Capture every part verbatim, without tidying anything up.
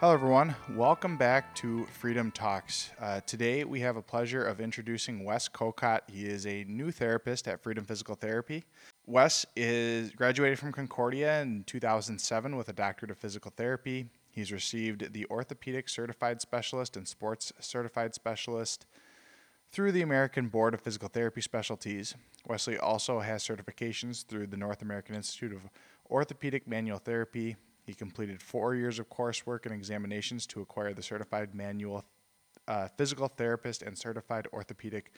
Hello everyone, welcome back to Freedom Talks. Uh, today we have a pleasure of introducing Wes Kokot. He is a new therapist at Freedom Physical Therapy. Wes is graduated from Concordia in two thousand seven with a doctorate of physical therapy. He's received the Orthopedic Certified Specialist and Sports Certified Specialist through the American Board of Physical Therapy Specialties. Wesley also has certifications through the North American Institute of Orthopedic Manual Therapy. He completed four years of coursework and examinations to acquire the Certified Manual uh, Physical Therapist and Certified Orthopedic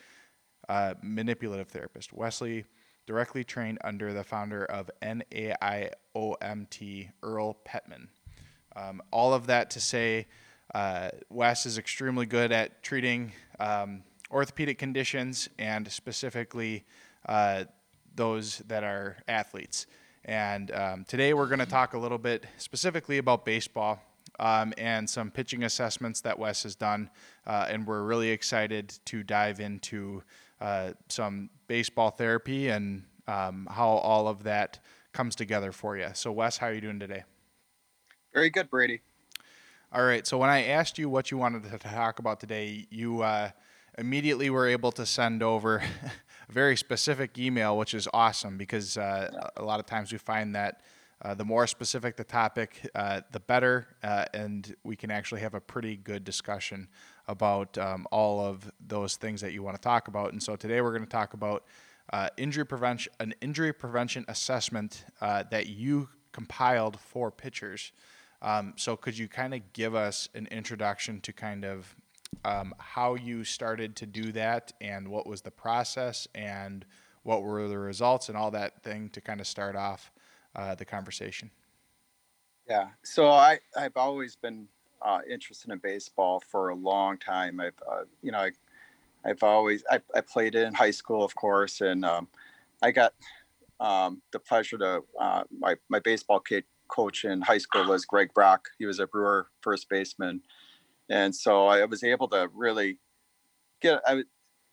uh, Manipulative Therapist. Wesley directly trained under the founder of N A I O M T, Earl Pettman. Um, all of that to say, uh, Wes is extremely good at treating um, orthopedic conditions and specifically uh, those that are athletes. And um, today we're going to talk a little bit specifically about baseball um, and some pitching assessments that Wes has done. Uh, and we're really excited to dive into uh, some baseball therapy and um, how all of that comes together for you. So Wes, how are you doing today? Very good, Brady. All right. So when I asked you what you wanted to talk about today, you uh, immediately were able to send over very specific email, which is awesome because uh, a lot of times we find that uh, the more specific the topic, uh, the better, uh, and we can actually have a pretty good discussion about um, all of those things that you want to talk about. And so today we're going to talk about uh, injury prevention, an injury prevention assessment uh, that you compiled for pitchers. Um, so could you kind of give us an introduction to kind of Um, how you started to do that and what was the process and what were the results and all that thing to kind of start off uh, the conversation? Yeah, so I, I've always been uh, interested in baseball for a long time. I've, uh, you know, I, I've always, I, I played it in high school, of course, and um, I got um, the pleasure to, uh, my, my baseball kid coach in high school was Greg Brock. He was a Brewer first baseman. And so I was able to really get, I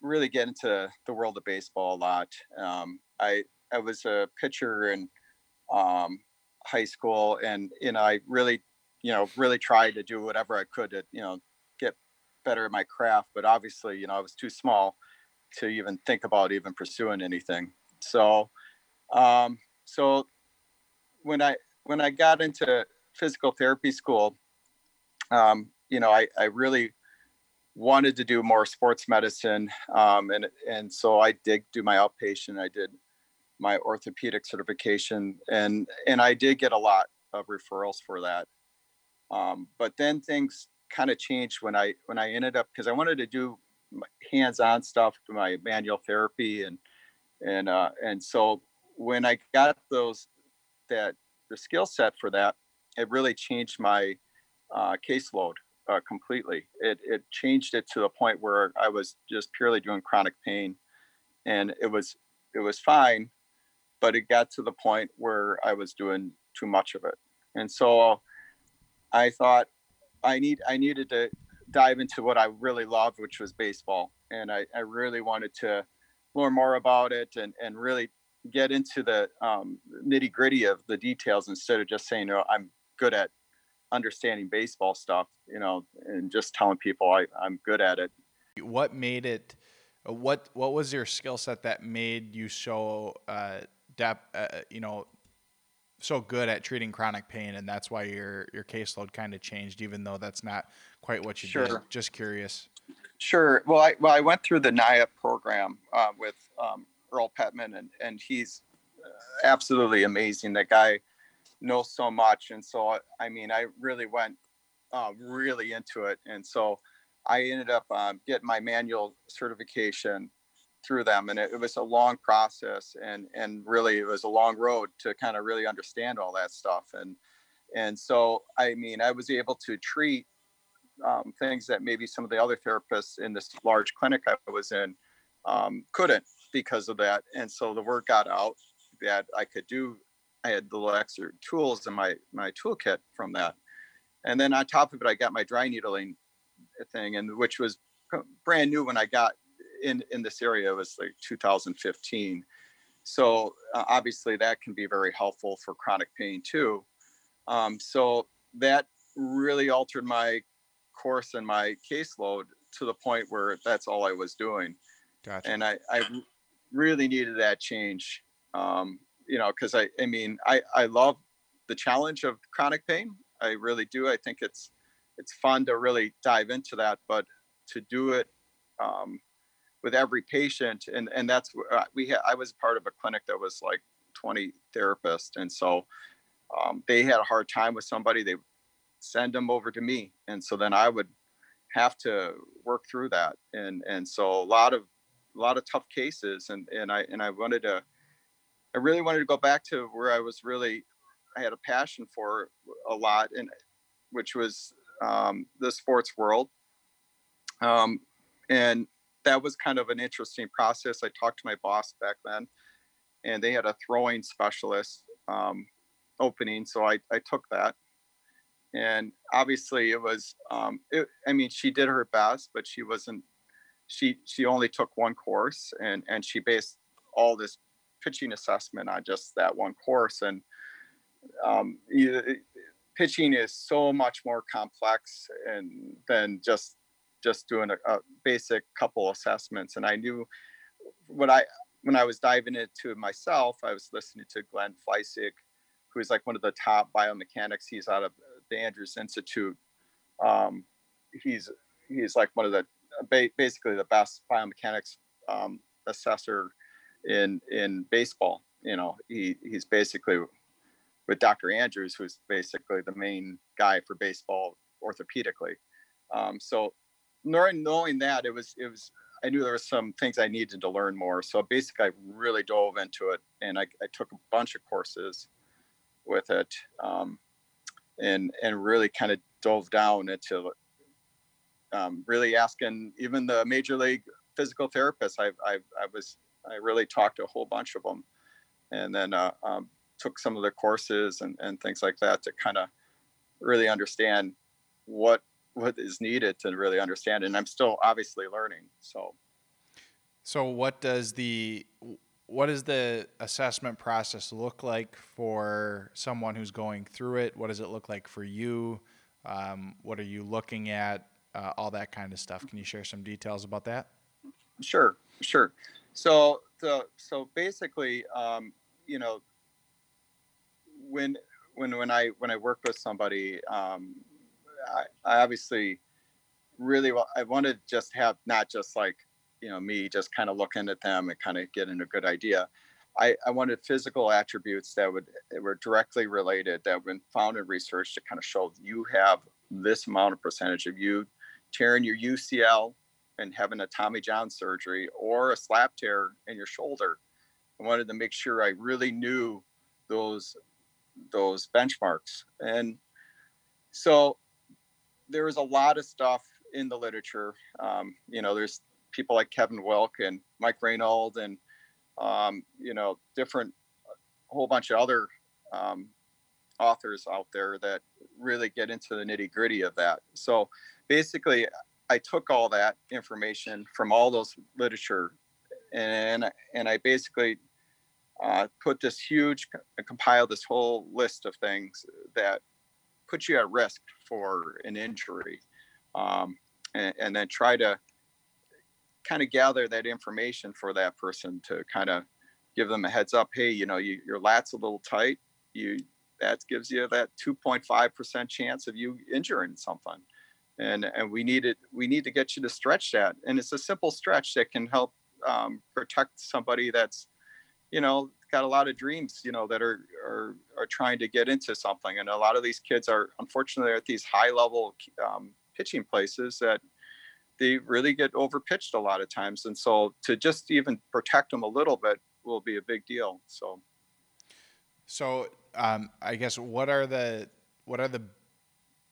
really get into the world of baseball a lot. Um, I I was a pitcher in um, high school, and you know I really, you know, really tried to do whatever I could to, you know, get better at my craft. But obviously, you know, I was too small to even think about even pursuing anything. So, um, so when I when I got into physical therapy school, um, you know, I, I really wanted to do more sports medicine. Um, and, and so I did do my outpatient. I did my orthopedic certification, and, and I did get a lot of referrals for that. Um, but then things kind of changed when I, when I ended up, cause I wanted to do hands-on stuff to my manual therapy. And, and, uh, and so when I got those, that the skill set for that, it really changed my uh, caseload. Uh, completely. It it changed it to the point where I was just purely doing chronic pain, and it was it was fine, but it got to the point where I was doing too much of it. And so I thought I need I needed to dive into what I really loved, which was baseball. And I, I really wanted to learn more about it and, and really get into the um, nitty gritty of the details instead of just saying, oh, I'm good at understanding baseball stuff, you know, and just telling people I, I'm good at it. What made it, what, what was your skill set that made you so, uh, dep- uh, you know, so good at treating chronic pain? And that's why your, your caseload kind of changed, even though that's not quite what you sure. did. Just curious. Sure. Well, I, well, I went through the N I A P program, uh, with, um, Earl Pettman, and, and he's absolutely amazing. That guy know so much. And so, I mean, I really went uh, really into it. And so I ended up um, getting my manual certification through them. And it, it was a long process, and, and really it was a long road to kind of really understand all that stuff. And, and so, I mean, I was able to treat um, things that maybe some of the other therapists in this large clinic I was in um, couldn't because of that. And so the word got out that I could do, I had the little extra tools in my, my toolkit from that. And then on top of it, I got my dry needling thing, and which was brand new when I got in, in this area. It was like two thousand fifteen. So uh, obviously that can be very helpful for chronic pain too. Um, so that really altered my course and my caseload to the point where that's all I was doing. Gotcha. And I, I really needed that change. Um, you know, cause I, I mean, I, I love the challenge of chronic pain. I really do. I think it's, it's fun to really dive into that, but to do it, um, with every patient. And, and that's, we had, I was part of a clinic that was like twenty therapists. And so, um, they had a hard time with somebody, they send them over to me. And so then I would have to work through that. And, and so a lot of, a lot of tough cases. And, and I, and I wanted to, I really wanted to go back to where I was really, I had a passion for a lot, and which was, um, the sports world. Um, and that was kind of an interesting process. I talked to my boss back then, and they had a throwing specialist, um, opening. So I, I took that, and obviously it was, um, it, I mean, she did her best, but she wasn't, she, she only took one course, and, and she based all this pitching assessment on just that one course. And, um, you, pitching is so much more complex and than just, just doing a, a basic couple assessments. And I knew when I, when I was diving into myself, I was listening to Glenn Fleisig, who is like one of the top biomechanics. He's out of the Andrews Institute. Um, he's, he's like one of the, basically the best biomechanics um, assessor in, in baseball. You know, he, he's basically with Doctor Andrews, who's basically the main guy for baseball orthopedically. Um, so knowing that, it was, it was, I knew there were some things I needed to learn more. So basically I really dove into it, and I, I took a bunch of courses with it, um, and, and really kind of dove down into um, really asking even the major league physical therapists. I, I, I was, I really talked to a whole bunch of them, and then uh, um, took some of the courses and, and things like that to kind of really understand what, what is needed to really understand. And I'm still obviously learning. So, so what does the, what does the assessment process look like for someone who's going through it? What does it look like for you? Um, what are you looking at? Uh, all that kind of stuff. Can you share some details about that? Sure, sure. So, the, so basically, um, you know, when, when, when I, when I work with somebody, um, I, I obviously really, well, I want to just have not just like, you know, me just kind of looking at them and kind of getting a good idea. I, I wanted physical attributes that would, that were directly related, that have been found in research to kind of show you have this amount of percentage of you tearing your U C L and having a Tommy John surgery or a slap tear in your shoulder. I wanted to make sure I really knew those, those benchmarks. And so there was a lot of stuff in the literature. Um, you know, there's people like Kevin Wilk and Mike Reinold and, um, you know, different, a whole bunch of other um, authors out there that really get into the nitty gritty of that. So basically I took all that information from all those literature, and, and I basically uh, put this huge, I compiled this whole list of things that put you at risk for an injury, um, and, and then try to kind of gather that information for that person to kind of give them a heads up. Hey, you know, you, your lat's a little tight. You, that gives you that two point five percent chance of you injuring something. And, and we need it, we need to get you to stretch that. And it's a simple stretch that can help um, protect somebody that's, you know, got a lot of dreams, you know, that are, are, are trying to get into something. And a lot of these kids are, unfortunately, at these high level um, pitching places that they really get overpitched a lot of times. And so to just even protect them a little bit will be a big deal. So, so um, I guess what are the, what are the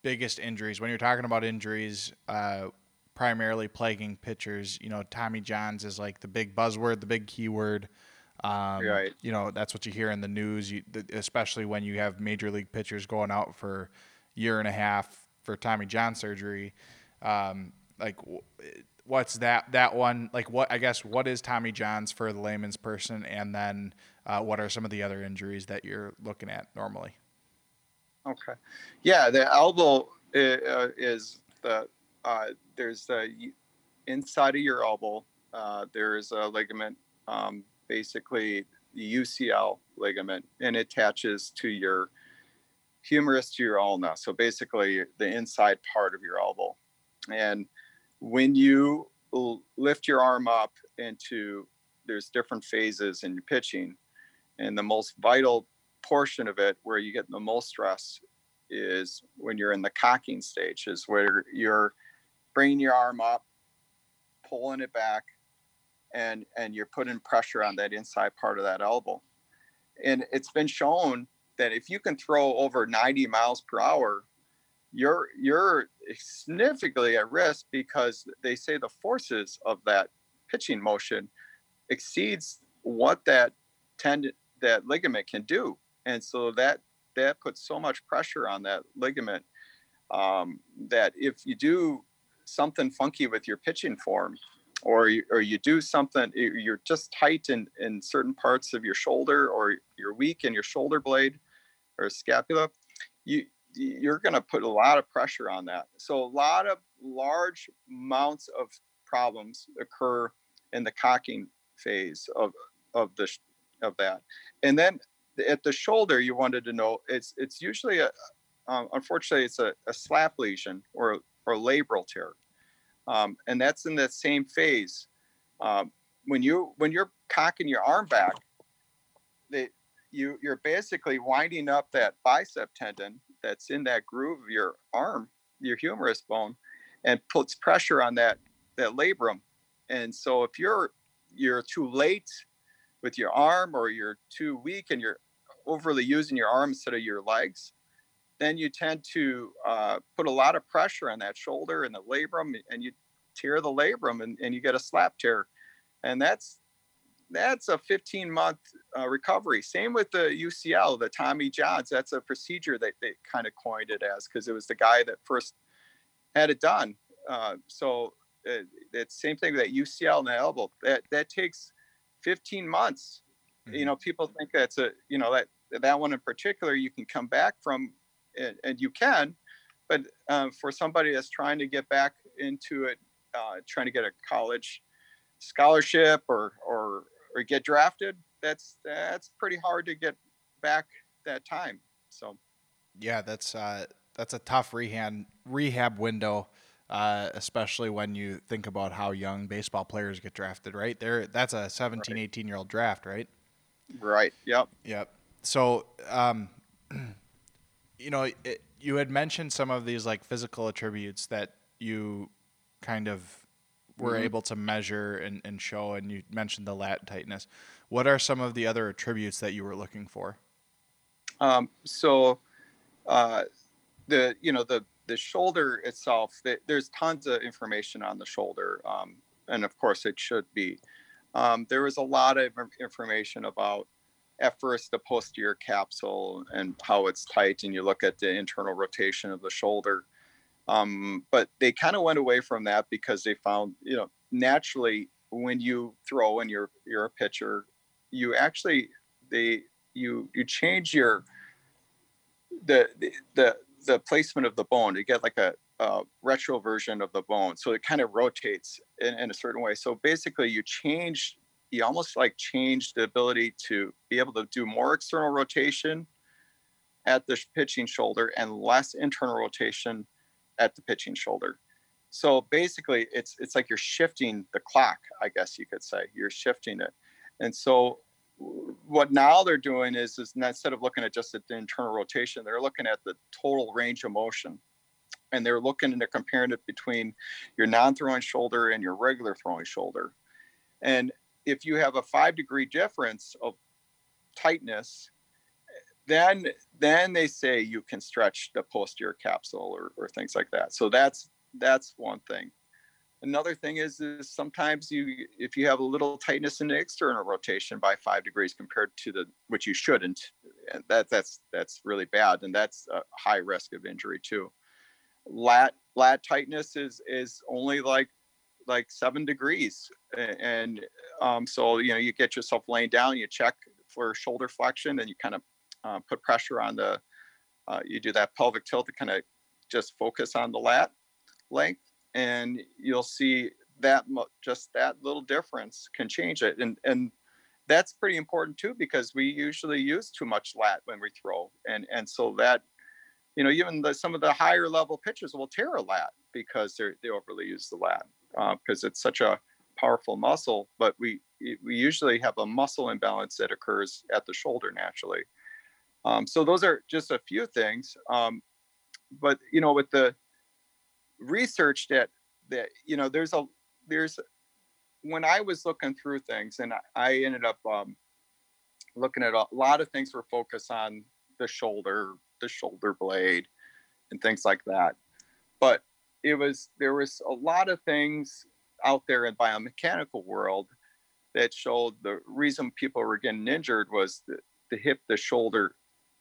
biggest injuries when you're talking about injuries, uh, primarily plaguing pitchers? You know, Tommy John's is like the big buzzword, the big keyword. Um, right. You know, that's what you hear in the news, you, especially when you have major league pitchers going out for a year and a half for Tommy John surgery. Um, like what's that, that one, like what, I guess, what is Tommy John's for the layman's person? And then, uh, what are some of the other injuries that you're looking at normally? Okay. Yeah, the elbow uh, is the uh, there's the inside of your elbow. Uh, there is a ligament, um, basically the U C L ligament, and it attaches to your humerus to your ulna. So basically, the inside part of your elbow. And when you lift your arm up into, there's different phases in your pitching, and the most vital portion of it where you get the most stress is when you're in the cocking stage, is where you're bringing your arm up, pulling it back, and and you're putting pressure on that inside part of that elbow. And it's been shown that if you can throw over ninety miles per hour, you're you're significantly at risk, because they say the forces of that pitching motion exceeds what that tendon, that ligament can do. And so that that puts so much pressure on that ligament um, that if you do something funky with your pitching form, or you, or you do something, you're just tight in, in certain parts of your shoulder, or you're weak in your shoulder blade or scapula, you, you're going to put a lot of pressure on that. So a lot of large amounts of problems occur in the cocking phase of, of the, of that. And then at the shoulder, you wanted to know, it's, it's usually a, um, unfortunately it's a, a slap lesion or, or labral tear. Um, and that's in that same phase. Um, when you, when you're cocking your arm back, they, you, you're basically winding up that bicep tendon that's in that groove of your arm, your humerus bone, and puts pressure on that, that labrum. And so if you're, you're too late with your arm, or you're too weak and you're overly using your arm instead of your legs, then you tend to uh, put a lot of pressure on that shoulder and the labrum, and you tear the labrum, and, and you get a slap tear. And that's, that's a fifteen month uh, recovery. Same with the U C L, the Tommy Johns. That's a procedure that they kind of coined it as, because it was the guy that first had it done. Uh, so it, it's same thing with that U C L and the elbow. That, that takes fifteen months. Mm-hmm. You know, people think that's a, you know, that, that one in particular, you can come back from, and, and you can, but um, for somebody that's trying to get back into it, uh, trying to get a college scholarship or, or, or get drafted, that's, that's pretty hard to get back that time. So, yeah, that's, uh, that's a tough rehab rehab window. Uh, especially when you think about how young baseball players get drafted, right? There, that's a seventeen, right. eighteen-year-old draft, right? Right, yep. Yep. So, um, you know, it, you had mentioned some of these, like, physical attributes that you kind of were mm-hmm. able to measure and, and show, and you mentioned the lat tightness. What are some of the other attributes that you were looking for? Um, so, uh, the, you know, the, the shoulder itself, there's tons of information on the shoulder. Um, and of course it should be. Um, there was a lot of information about, at first, the posterior capsule and how it's tight. And you look at the internal rotation of the shoulder. Um, but they kind of went away from that, because they found, you know, naturally when you throw and you're, you're a pitcher, you actually, they, you, you change your, the, the, the the placement of the bone. You get like a, a retro version of the bone. So it kind of rotates in, in a certain way. So basically you change, you almost like change the ability to be able to do more external rotation at the pitching shoulder and less internal rotation at the pitching shoulder. So basically it's, it's like you're shifting the clock, I guess you could say. You're shifting it. And so what now they're doing is, is instead of looking at just the internal rotation, they're looking at the total range of motion, and they're looking and they're comparing it between your non-throwing shoulder and your regular throwing shoulder. And if you have a five degree difference of tightness, then, then they say you can stretch the posterior capsule or, or things like that. So that's, that's one thing. Another thing is, is sometimes you, if you have a little tightness in the external rotation by five degrees compared to the, which you shouldn't, that that's, that's really bad. And that's a high risk of injury too. Lat, lat tightness is, is only like, like seven degrees. And um, so, you know, you get yourself laying down, you check for shoulder flexion, and you kind of uh, put pressure on the, Uh, you do that pelvic tilt to kind of just focus on the lat length, and you'll see that mo- just that little difference can change it. And and that's pretty important too, because we usually use too much lat when we throw. And and so that, you know, even the, some of the higher level pitchers will tear a lat because they they overly use the lat because uh, it's such a powerful muscle. But we we usually have a muscle imbalance that occurs at the shoulder naturally. Um, so those are just a few things. Um, but, you know, with the research that, that, you know, there's a, there's, when I was looking through things, and I, I ended up um, looking at a lot of things were focused on the shoulder, the shoulder blade and things like that. But it was, there was a lot of things out there in the biomechanical world that showed the reason people were getting injured was the, the hip, the shoulder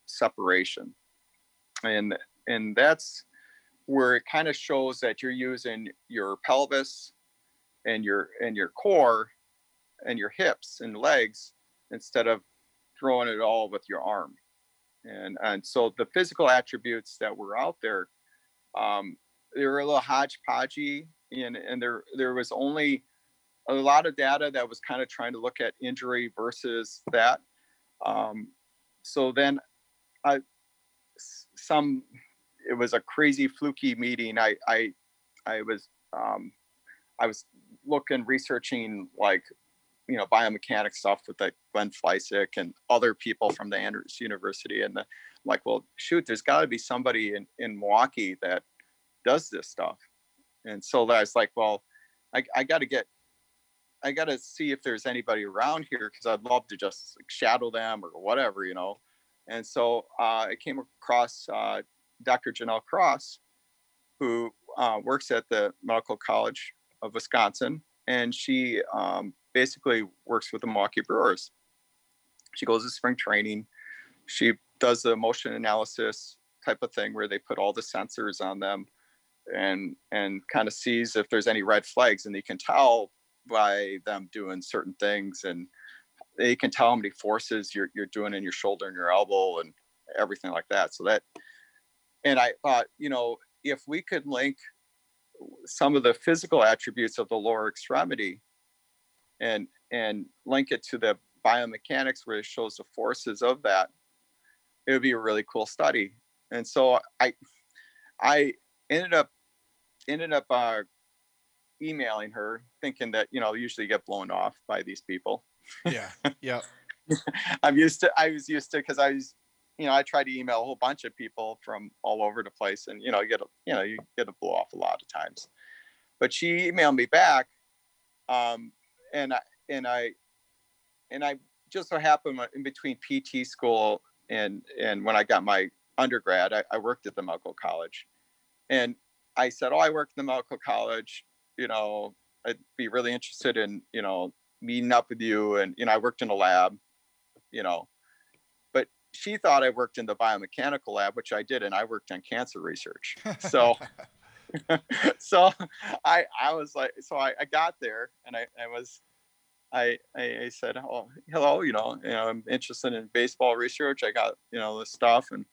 separation. And, and that's where it kind of shows that you're using your pelvis and your, and your core and your hips and legs instead of throwing it all with your arm. And, and so the physical attributes that were out there, um, they were a little hodgepodgey, and, and there, there was only a lot of data that was kind of trying to look at injury versus that. Um, so then I, some, it was a crazy fluky meeting. I, I, I was, um, I was looking, researching like, you know, biomechanics stuff with like Glenn Fleisig and other people from the Andrews University. And the, like, well, shoot, there's gotta be somebody in, in Milwaukee that does this stuff. And so I was like, well, I, I gotta get, I got to see if there's anybody around here because I'd love to just like, shadow them or whatever, you know. And so uh, I came across uh, Doctor Janelle Cross, who uh, works at the Medical College of Wisconsin. And she um, basically works with the Milwaukee Brewers. She goes to spring training. She does the motion analysis type of thing where they put all the sensors on them and, and kind of sees if there's any red flags. And you can tell by them doing certain things, and they can tell how many forces you're you're doing in your shoulder and your elbow and everything like that. So that, and I thought, you know, if we could link some of the physical attributes of the lower extremity and and link it to the biomechanics where it shows the forces of that, it would be a really cool study. And so I I ended up ended up uh emailing her, thinking that, you know, usually you get blown off by these people. Yeah. Yeah. I'm used to, I was used to, cause I was, you know, I tried to email a whole bunch of people from all over the place, and, you know, you get, a, you know, you get a blow off a lot of times, but she emailed me back. Um, and I, and I, and I just so happened in between P T school and, and when I got my undergrad, I, I worked at the medical college, and I said, oh, I worked in the medical college. You know, I'd be really interested in, you know, meeting up with you. And, you know, I worked in a lab, you know, but she thought I worked in the biomechanical lab, which I did. And I worked on cancer research. So, so I, I was like, so I, I got there and I, I was, I, I said, oh, hello, you know, you know, I'm interested in baseball research. I got, you know, this stuff. And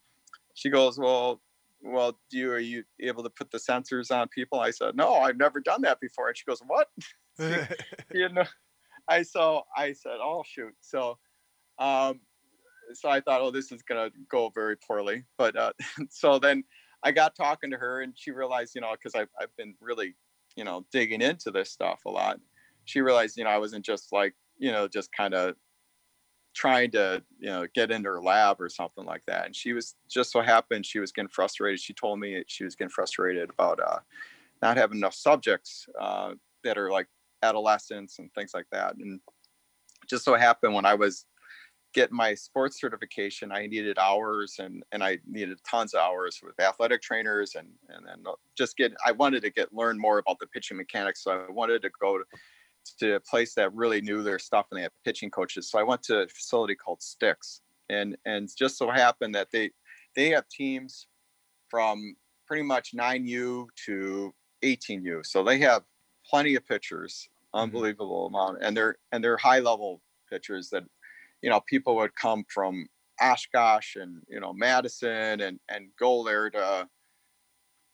she goes, well, well, do you, are you able to put the sensors on people? I said, no, I've never done that before. And she goes, what? you know, I, so I said, oh, shoot. So, um, so I thought, oh, this is going to go very poorly. But, uh, so then I got talking to her, and she realized, you know, cause I've, I've been really, you know, digging into this stuff a lot. She realized, you know, I wasn't just like, you know, just kind of trying to, you know, get into her lab or something like that. And she was just so happened she was getting frustrated. She told me she was getting frustrated about uh, not having enough subjects uh, that are like adolescents and things like that. And just so happened when I was getting my sports certification, I needed hours and, and I needed tons of hours with athletic trainers and, and then just get, I wanted to get, learn more about the pitching mechanics. So I wanted to go to, to a place that really knew their stuff and they had pitching coaches. So I went to a facility called Sticks, and, and just so happened that they, they have teams from pretty much nine U to eighteen U. So they have plenty of pitchers, unbelievable mm-hmm. amount. And they're, and they're high level pitchers that, you know, people would come from Oshkosh and, you know, Madison and, and go there to,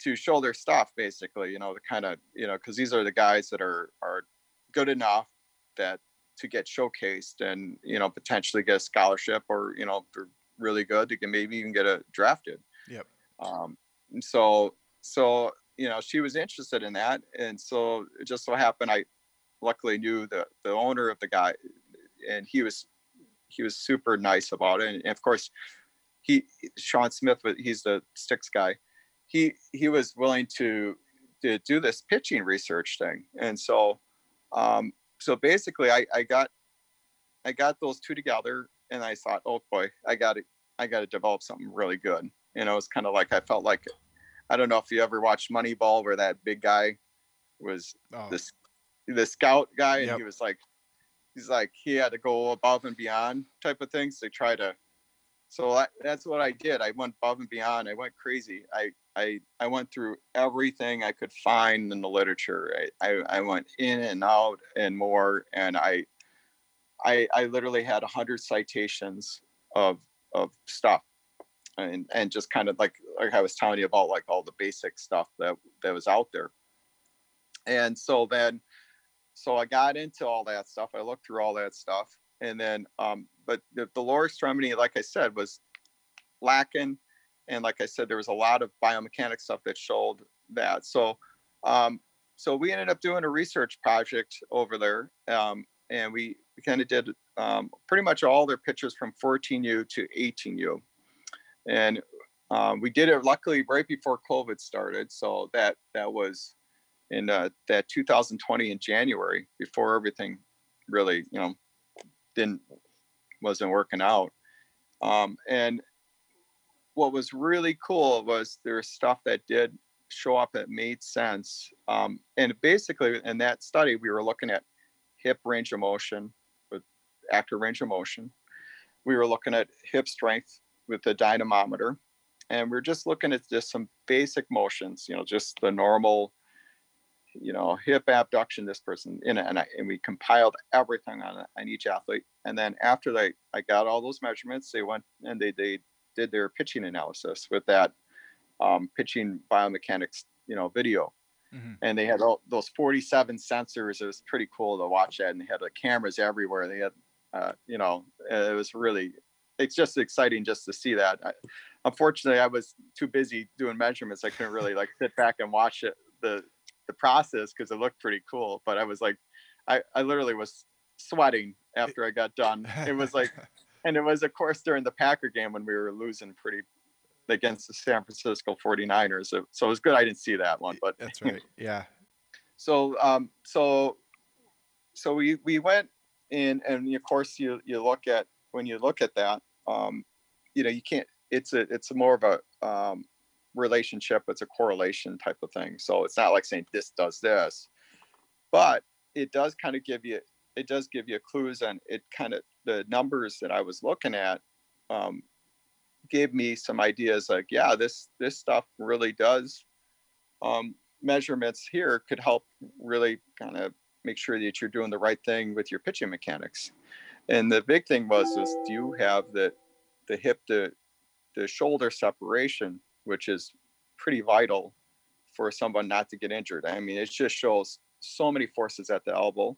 to show their stuff basically, you know, the kind of, you know, cause these are the guys that are, are good enough that to get showcased and, you know, potentially get a scholarship or, you know, if they're really good, they can maybe even get a drafted. Yep. Um, so, so, you know, she was interested in that. And so it just so happened, I luckily knew the, the owner of the guy, and he was, he was super nice about it. And of course he, Sean Smith, he's the Sticks guy. He, he was willing to, to do this pitching research thing. And so, um, so basically I, I got, I got those two together and I thought, oh boy, I got to, I got to develop something really good. You know, it's kind of like, I felt like, I don't know if you ever watched Moneyball where that big guy was oh. this, the scout guy. Yep. And he was like, he's like, he had to go above and beyond type of things to try to, so I, that's what I did. I went above and beyond. I went crazy. I, I, I went through everything I could find in the literature. I, I, I went in and out and more. And I, I, I literally had a hundred citations of, of stuff and, and just kind of like, like I was telling you about like all the basic stuff that, that was out there. And so then, so I got into all that stuff. I looked through all that stuff. And then, um, but the, the lower extremity, like I said, was lacking. And like I said, there was a lot of biomechanics stuff that showed that. So, um, so we ended up doing a research project over there. Um, and we, we kind of did, um, pretty much all their pitchers from fourteen U to eighteen U. And, um, we did it luckily right before COVID started. So that, that was in, uh, that two thousand twenty in January, before everything really, you know, didn't, wasn't working out. Um, and what was really cool was there was stuff that did show up that made sense. Um, and basically in that study, we were looking at hip range of motion with active range of motion. We were looking at hip strength with the dynamometer, and we we're just looking at just some basic motions, you know, just the normal, you know, hip abduction, this person in it. And I, and we compiled everything on, on each athlete. And then after they, I got all those measurements, they went and they, they, did their pitching analysis with that um, pitching biomechanics, you know, video. Mm-hmm. And they had all those forty-seven sensors. It was pretty cool to watch that. And they had the cameras everywhere. They had, uh, you know, it was really, it's just exciting just to see that. I, unfortunately, I was too busy doing measurements. I couldn't really like sit back and watch it, the, the process, because it looked pretty cool. But I was like, I, I literally was sweating after I got done. It was like, and it was, of course, during the Packer game when we were losing pretty against the San Francisco forty-niners. So, so it was good I didn't see that one. But that's right. Yeah. So um, so so we we went in, and of course you you look at when you look at that, um, you know, you can't. It's a it's more of a um, relationship. It's a correlation type of thing. So it's not like saying this does this, but it does kind of give you. It does give you clues, and it kind of the numbers that I was looking at um, gave me some ideas like, yeah, this, this stuff really does um, measurements here could help really kind of make sure that you're doing the right thing with your pitching mechanics. And the big thing was, is do you have the, the hip to the shoulder separation, which is pretty vital for someone not to get injured. I mean, it just shows so many forces at the elbow,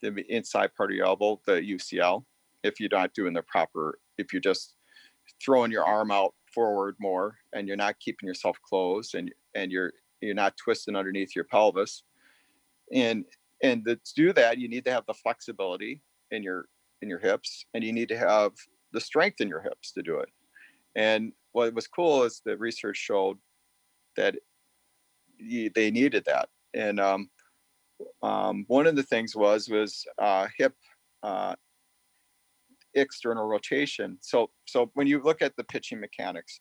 the inside part of your elbow, the U C L, if you're not doing the proper, if you're just throwing your arm out forward more and you're not keeping yourself closed and, and you're, you're not twisting underneath your pelvis. And, and to do that, you need to have the flexibility in your, in your hips, and you need to have the strength in your hips to do it. And what was cool is the research showed that they needed that. And, um, Um, one of the things was, was, uh, hip, uh, external rotation. So, so when you look at the pitching mechanics,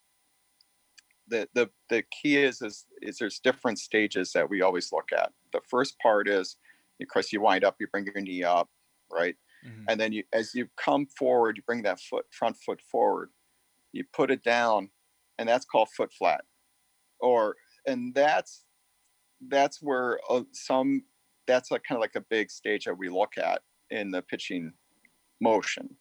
the, the, the key is, is, is there's different stages that we always look at. The first part is, of course, you wind up, you bring your knee up, right? Mm-hmm. And then you, as you come forward, you bring that foot, front foot forward, you put it down, and that's called foot flat, or, and that's, that's where uh, some, that's like kind of like a big stage that we look at in the pitching motion.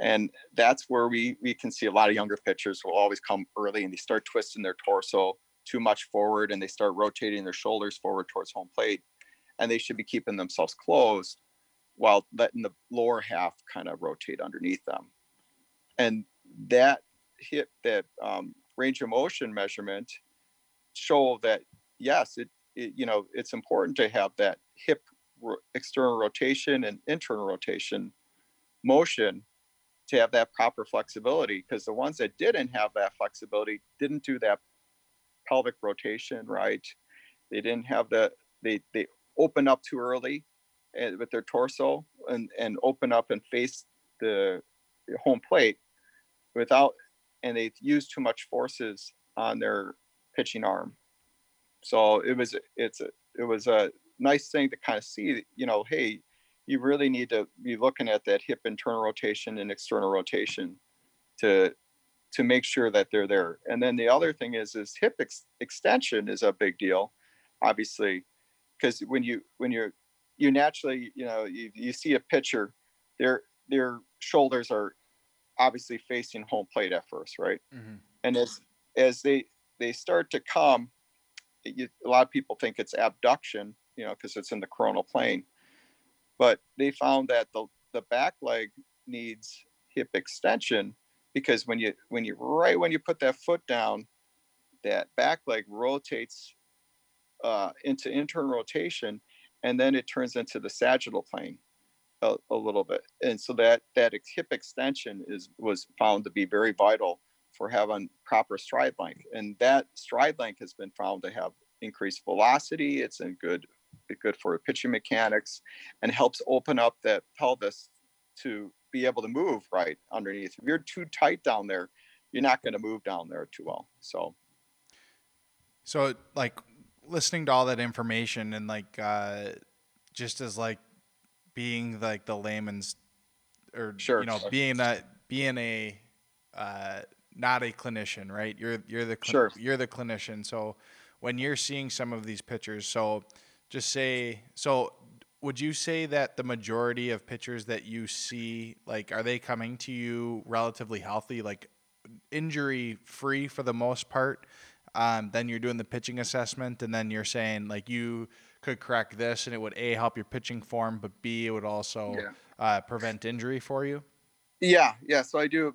And that's where we we can see a lot of younger pitchers will always come early and they start twisting their torso too much forward and they start rotating their shoulders forward towards home plate, and they should be keeping themselves closed while letting the lower half kind of rotate underneath them. And that hip, that um, range of motion measurement show that, yes, it, it you know, it's important to have that hip ro- external rotation and internal rotation motion to have that proper flexibility, because the ones that didn't have that flexibility didn't do that pelvic rotation right. They didn't have the, they they open up too early with their torso and, and open up and face the home plate without, and they used too much forces on their pitching arm. So it was, it's a, it was a nice thing to kind of see, you know, hey, you really need to be looking at that hip internal rotation and external rotation to, to make sure that they're there. And then the other thing is, is hip ex- extension is a big deal, obviously, because when you, when you're, you naturally, you know, you, you see a pitcher, their, their shoulders are obviously facing home plate at first. Right. Mm-hmm. And as, as they, they start to come, you, a lot of people think it's abduction, you know, cause it's in the coronal plane, but they found that the, the back leg needs hip extension, because when you, when you, right, when you put that foot down, that back leg rotates uh, into internal rotation, and then it turns into the sagittal plane a, a little bit. And so that, that hip extension is, was found to be very vital for having proper stride length. And that stride length has been found to have increased velocity. It's in good, good for pitching mechanics, and helps open up that pelvis to be able to move right underneath. If you're too tight down there, you're not going to move down there too well. So, so like, listening to all that information and like uh just as like being like the layman's or sure, you know sure. being that being a uh not a clinician, right? You're you're the cl- sure. you're the clinician. So when you're seeing some of these pitchers, so just say so would you say that the majority of pitchers that you see, like, are they coming to you relatively healthy, like injury free for the most part? Um, then you're doing the pitching assessment, and then you're saying like you could correct this, and it would A, help your pitching form, but B, it would also yeah. uh, prevent injury for you. Yeah, yeah. So I do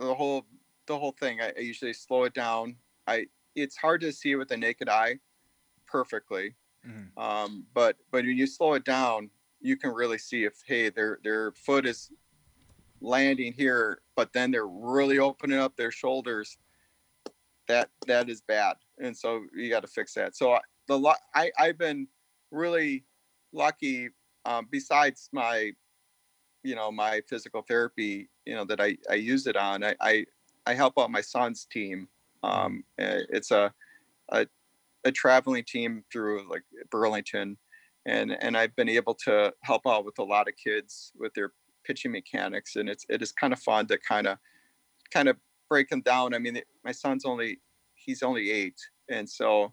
the whole the whole thing. I, I usually slow it down. I it's hard to see with the naked eye perfectly, mm-hmm. um, but but when you slow it down, you can really see if hey their their foot is landing here, but then they're really opening up their shoulders. That that is bad, and so you got to fix that. So the I I've been really lucky. Um, besides my, you know, my physical therapy, you know, that I, I use it on. I, I I help out my son's team. Um, it's a a a traveling team through like Burlington, and and I've been able to help out with a lot of kids with their pitching mechanics, and it's it is kind of fun to kind of kind of. break them down. I mean, my son's only, he's only eight. And so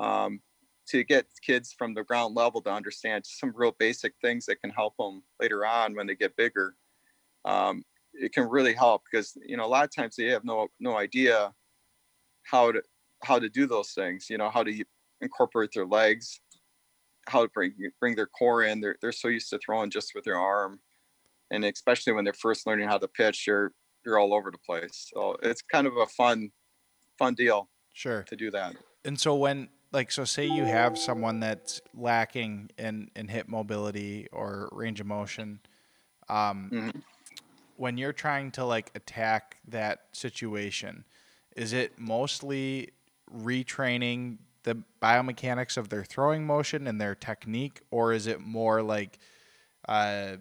um, to get kids from the ground level to understand some real basic things that can help them later on when they get bigger, um, it can really help, because, you know, a lot of times they have no, no idea how to, how to do those things, you know, how to incorporate their legs, how to bring, bring their core in. They're, they're so used to throwing just with their arm. And especially when they're first learning how to pitch, they're, you're all over the place. So it's kind of a fun, fun deal. Sure. To do that. And so when like, so say you have someone that's lacking in, in hip mobility or range of motion, um, mm-hmm. when you're trying to like attack that situation, is it mostly retraining the biomechanics of their throwing motion and their technique, or is it more like, uh,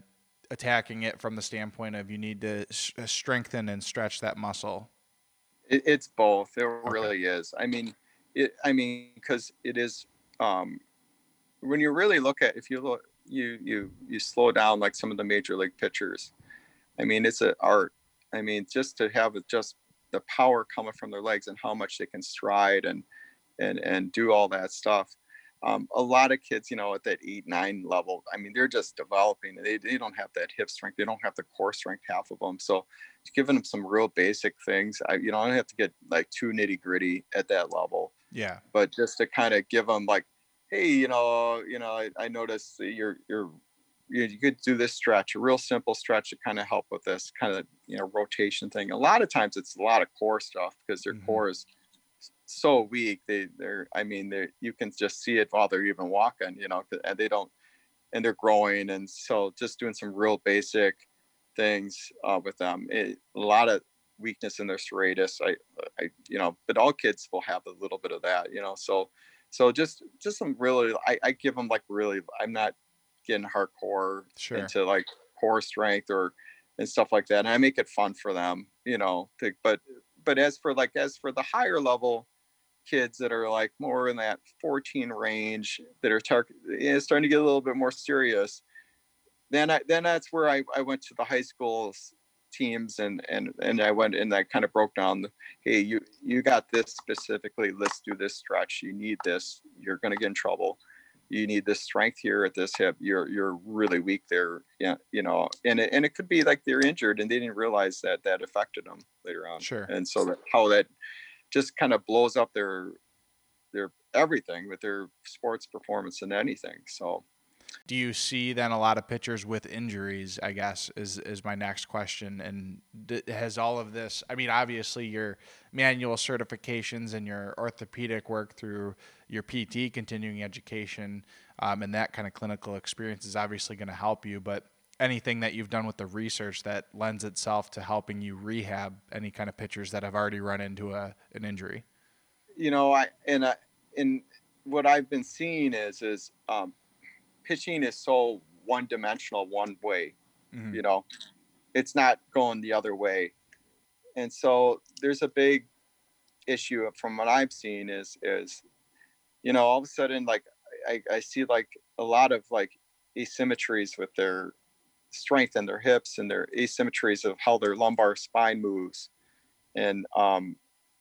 attacking it from the standpoint of you need to sh- strengthen and stretch that muscle? It, it's both. It okay. really is. I mean, it, I mean, because it is, um, when you really look at, if you look, you, you, you slow down, like some of the major league pitchers, I mean, it's an art. I mean, just to have just the power coming from their legs and how much they can stride and, and, and do all that stuff. Um, a lot of kids, you know, at that eight, nine level, I mean, they're just developing. They they don't have that hip strength. They don't have the core strength, half of them. So giving them some real basic things, I, you know, I don't have to get like too nitty gritty at that level. Yeah. But just to kind of give them like, hey, you know, you know, I, I noticed you're, you're, you could do this stretch, a real simple stretch to kind of help with this kind of, you know, rotation thing. A lot of times it's a lot of core stuff because their mm-hmm. core is so weak. They, they're, I mean, they you can just see it while they're even walking, you know, and they don't, and they're growing. And so just doing some real basic things uh, with them, it, a lot of weakness in their serratus, I, I, you know, but all kids will have a little bit of that, you know? So, so just, just some really, I, I give them like, really, I'm not getting hardcore sure. into like core strength or, and stuff like that. And I make it fun for them, you know, to, but, but as for like, as for the higher level kids that are like more in that fourteen range that are tar- starting to get a little bit more serious, then I, then that's where I, I went to the high school teams and, and, and I went and I kind of broke down, the, hey, you, you got this specifically, let's do this stretch. You need this. You're going to get in trouble. You need this strength here at this hip. You're, you're really weak there. Yeah. You know, and it, and it could be like they're injured and they didn't realize that that affected them later on. Sure. And so that, how that just kind of blows up their, their everything with their sports performance and anything. So. Do you see then a lot of pitchers with injuries, I guess, is, is my next question. And d- has all of this, I mean, obviously your manual certifications and your orthopedic work through your P T continuing education um, and that kind of clinical experience is obviously going to help you, but anything that you've done with the research that lends itself to helping you rehab any kind of pitchers that have already run into a, an injury? You know, I, and I, and what I've been seeing is, is, um, pitching is so one-dimensional, one way, mm-hmm. you know, it's not going the other way. And so there's a big issue from what I've seen is, is, you know, all of a sudden, like I, I see like a lot of like asymmetries with their strength and their hips and their asymmetries of how their lumbar spine moves. And um,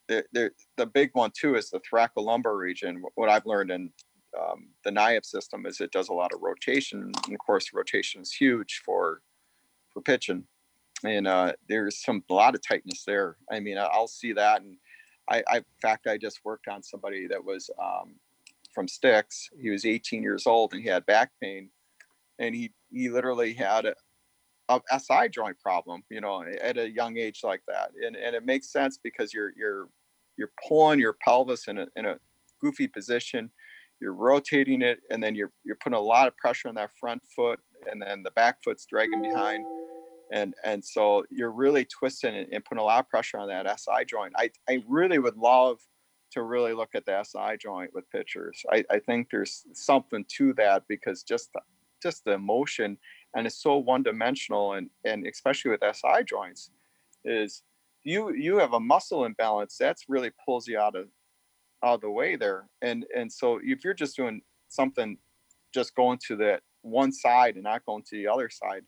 the, the, the big one too, is the thoracolumbar region. What I've learned in Um, the N I A P system is it does a lot of rotation, and of course rotation is huge for for pitching, and uh, there's some a lot of tightness there. I mean, I'll see that, and I, I in fact I just worked on somebody that was um, from Sticks. He was eighteen years old and he had back pain, and he he literally had a, a S I joint problem, you know, at a young age like that, and and it makes sense because you're you're you're pulling your pelvis in a in a goofy position. You're rotating it, and then you're you're putting a lot of pressure on that front foot, and then the back foot's dragging behind, and and so you're really twisting it and putting a lot of pressure on that S I joint. I, I really would love to really look at the S I joint with pitchers. I, I think there's something to that because just the, just the emotion, and it's so one-dimensional, and and especially with S I joints, is you you have a muscle imbalance that's really pulls you out of. out of the way there. And, and so if you're just doing something, just going to that one side and not going to the other side,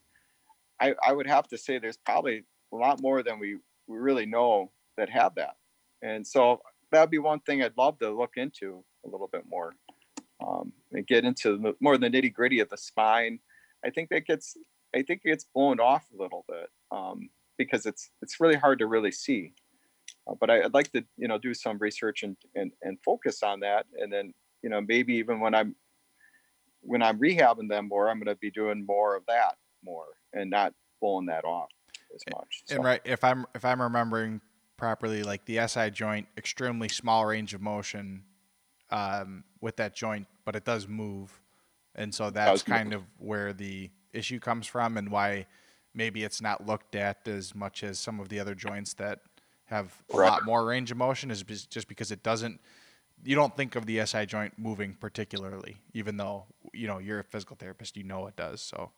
I, I would have to say there's probably a lot more than we, we really know that have that. And so that'd be one thing I'd love to look into a little bit more um, and get into the, more the nitty gritty of the spine. I think that gets, I think it gets blown off a little bit um, because it's, it's really hard to really see. But I, I'd like to, you know, do some research and, and, and focus on that. And then, you know, maybe even when I'm, when I'm rehabbing them more, I'm going to be doing more of that more and not blowing that off as much. So. And right. If I'm, if I'm remembering properly, like the S I joint, extremely small range of motion um, with that joint, but it does move. And so that's kind of where the issue comes from and why maybe it's not looked at as much as some of the other joints that have a right. lot more range of motion is just because it doesn't, you don't think of the S I joint moving particularly, even though, you know, you're a physical therapist, you know, it does. So.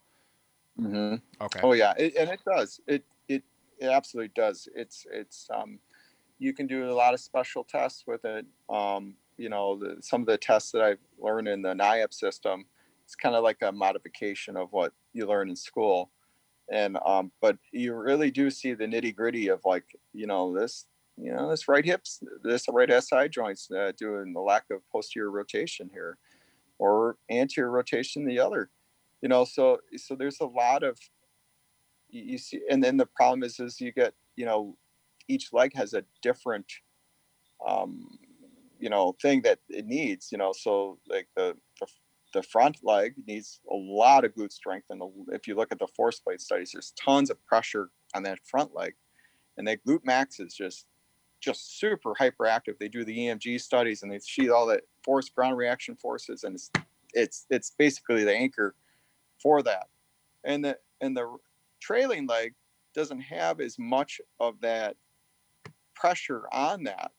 Mm-hmm. Okay. Oh yeah. It, and it does. It, it, it absolutely does. It's, it's, um, you can do a lot of special tests with it. Um, you know, the, some of the tests that I've learned in the N I A P system, it's kind of like a modification of what you learn in school. And, um, but you really do see the nitty gritty of like, you know, this, you know, this right hips, this right S I joints uh, doing the lack of posterior rotation here. or anterior rotation the other, you know. So so there's a lot of, you see, and then the problem is is you get, you know, each leg has a different um you know thing that it needs, you know. So like the the, the front leg needs a lot of glute strength, and if you look at the force plate studies, there's tons of pressure on that front leg, and that glute max is just just super hyperactive. They do the E M G studies and they see all that force, ground reaction forces, and it's it's it's basically the anchor for that. And the and the trailing leg doesn't have as much of that pressure on that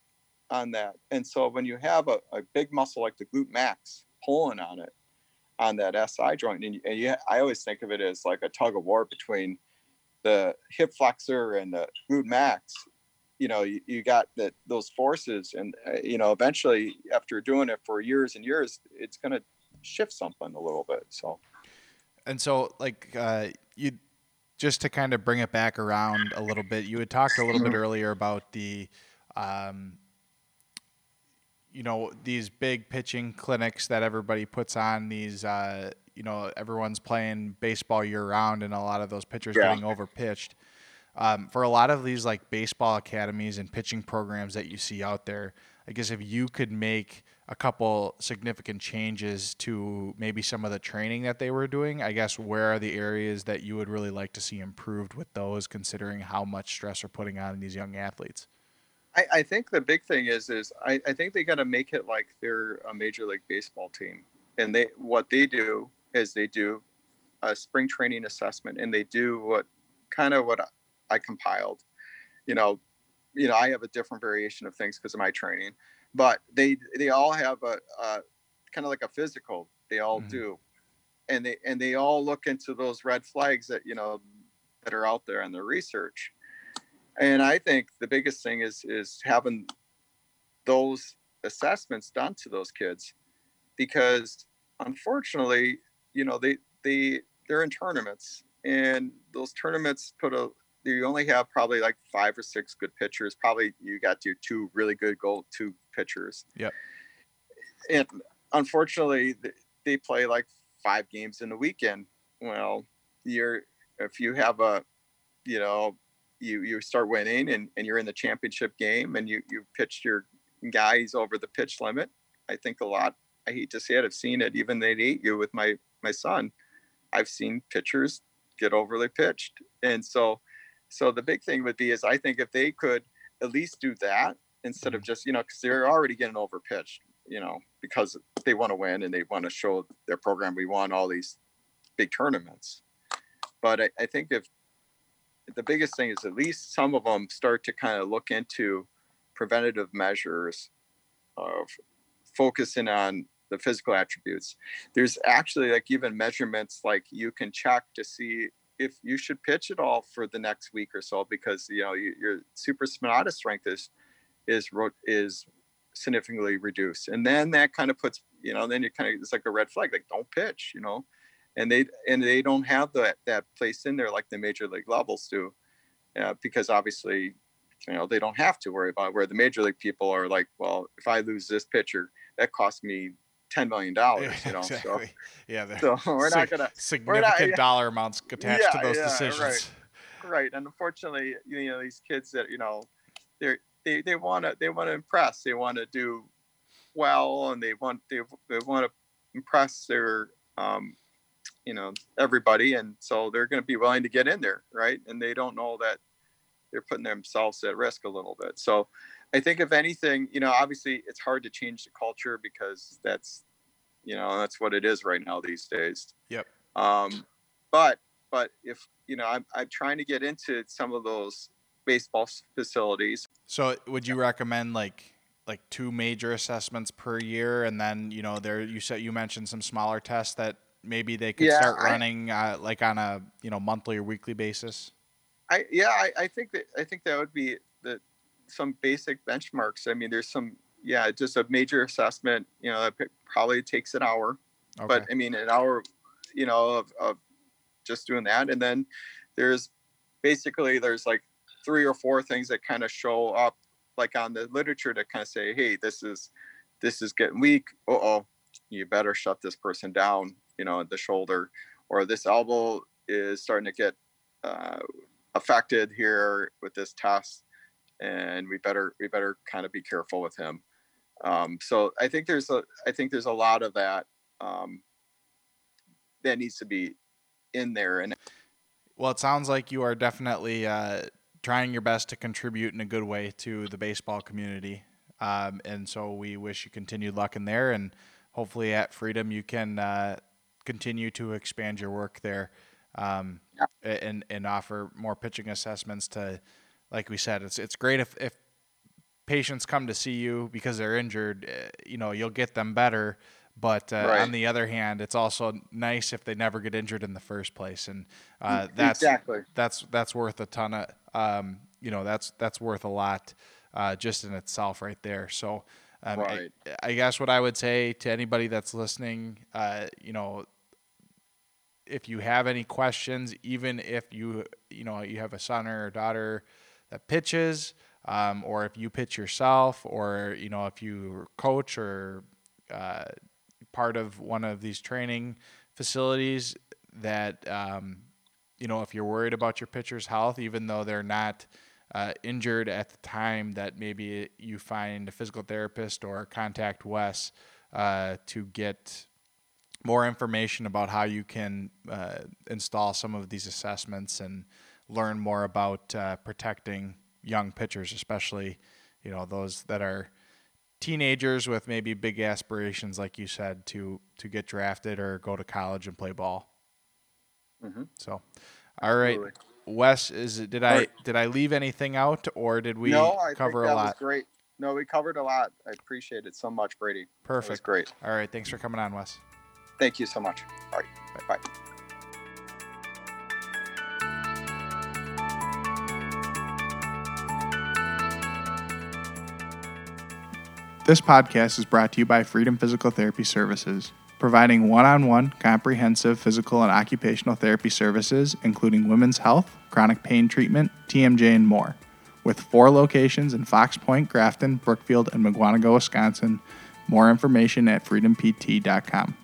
on that. And so when you have a, a big muscle like the glute max pulling on it, on that S I joint, and, you, and you, I always think of it as like a tug of war between the hip flexor and the glute max. You know, you, you got that, those forces, and uh, you know, eventually after doing it for years and years, it's going to shift something a little bit. So, and so like, uh, you, just to kind of bring it back around a little bit, you had talked a little bit earlier about the, um, you know, these big pitching clinics that everybody puts on, these, uh, you know, everyone's playing baseball year round, and a lot of those pitchers yeah. getting over pitched. Um, for a lot of these like baseball academies and pitching programs that you see out there, I guess if you could make a couple significant changes to maybe some of the training that they were doing, I guess where are the areas that you would really like to see improved with those, considering how much stress are putting on these young athletes? I, I think the big thing is, is I, I think they got to make it like they're a Major League Baseball team, and they, what they do is they do a spring training assessment, and they do what kind of what I, I compiled, you know, you know, I have a different variation of things because of my training, but they, they all have a, a kind of like a physical, they all mm-hmm. do. And they, and they all look into those red flags that, you know, that are out there in the research. And I think the biggest thing is, is having those assessments done to those kids, because unfortunately, you know, they, they, they're in tournaments, and those tournaments put a, you only have probably like five or six good pitchers. Probably you got your two really good goal, two pitchers. Yeah. And unfortunately they play like five games in the weekend. Well, you're, if you have a, you know, you, you start winning and, and you're in the championship game, and you, you pitch your guys over the pitch limit. I think a lot, I hate to say it, I've seen it, even they'd eat you with my, my son. I've seen pitchers get overly pitched. And so, So the big thing would be is I think if they could at least do that instead of just, you know, because they're already getting overpitched, you know, because they want to win and they want to show their program, we won all these big tournaments. But I, I think if the biggest thing is at least some of them start to kind of look into preventative measures of focusing on the physical attributes. There's actually like even measurements like you can check to see if you should pitch at all for the next week or so, because, you know, you, your supraspinatus strength is, is, is significantly reduced. And then that kind of puts, you know, then you kind of, it's like a red flag, like don't pitch, you know, and they, and they don't have that, that place in there like the major league levels do, uh, because obviously, you know, they don't have to worry about it, where the major league people are like, well, if I lose this pitcher, that costs me ten million dollars, you know, exactly. so, yeah, so we're not going to significant not, yeah. dollar amounts attached yeah, to those yeah, decisions. Right. right. And unfortunately, you know, these kids that, you know, they're, they, they want to, they want to impress, they want to do well, and they want, they, they want to impress their, um, you know, everybody. And so they're going to be willing to get in there. Right. And they don't know that they're putting themselves at risk a little bit. So, I think if anything, you know, obviously it's hard to change the culture because that's, you know, that's what it is right now these days. Yep. Um, but, but if, you know, I'm, I'm trying to get into some of those baseball facilities. So would you recommend like, like two major assessments per year? And then, you know, there, you said, you mentioned some smaller tests that maybe they could yeah, start running I, uh, like on a, you know, monthly or weekly basis. I, yeah, I, I think that, I think that would be the, some basic benchmarks. I mean, there's some, yeah, just a major assessment, you know, that probably takes an hour, okay. but I mean, an hour, you know, of, of just doing that. And then there's basically, there's like three or four things that kind of show up like on the literature to kind of say, hey, this is, this is getting weak. Uh-oh, you better shut this person down, you know, at the shoulder, or this elbow is starting to get uh, affected here with this test, and we better we better kind of be careful with him. Um, so I think there's a I think there's a lot of that um, that needs to be in there. And well, it sounds like you are definitely uh, trying your best to contribute in a good way to the baseball community. Um, and so we wish you continued luck in there, and hopefully at Freedom you can uh, continue to expand your work there um, yeah. and, and offer more pitching assessments to, like we said, it's, it's great if, if patients come to see you because they're injured, you know, you'll get them better. But uh, right. on the other hand, it's also nice if they never get injured in the first place. And uh, that's, exactly. that's, that's worth a ton of, um, you know, that's, that's worth a lot uh, just in itself right there. So um, right. I, I guess what I would say to anybody that's listening, uh, you know, if you have any questions, even if you, you know, you have a son or a daughter that pitches, um, or if you pitch yourself, or, you know, if you coach or, uh, part of one of these training facilities that, um, you know, if you're worried about your pitcher's health, even though they're not uh, injured at the time, that maybe you find a physical therapist or contact Wes uh, to get more information about how you can uh, install some of these assessments and learn more about uh, protecting young pitchers, especially, you know, those that are teenagers with maybe big aspirations, like you said, to to get drafted or go to college and play ball. Mm-hmm. So, all right, Absolutely. Wes, is it, did I did I leave anything out, or did we no, I cover think that a lot? Was great. No, we covered a lot. I appreciate it so much, Brady. Perfect. That was great. All right, thanks for coming on, Wes. Thank you so much. All right, bye. Bye. This podcast is brought to you by Freedom Physical Therapy Services, providing one-on-one comprehensive physical and occupational therapy services, including women's health, chronic pain treatment, T M J, and more. With four locations in Fox Point, Grafton, Brookfield, and Mugwanago, Wisconsin. More information at freedom p t dot com.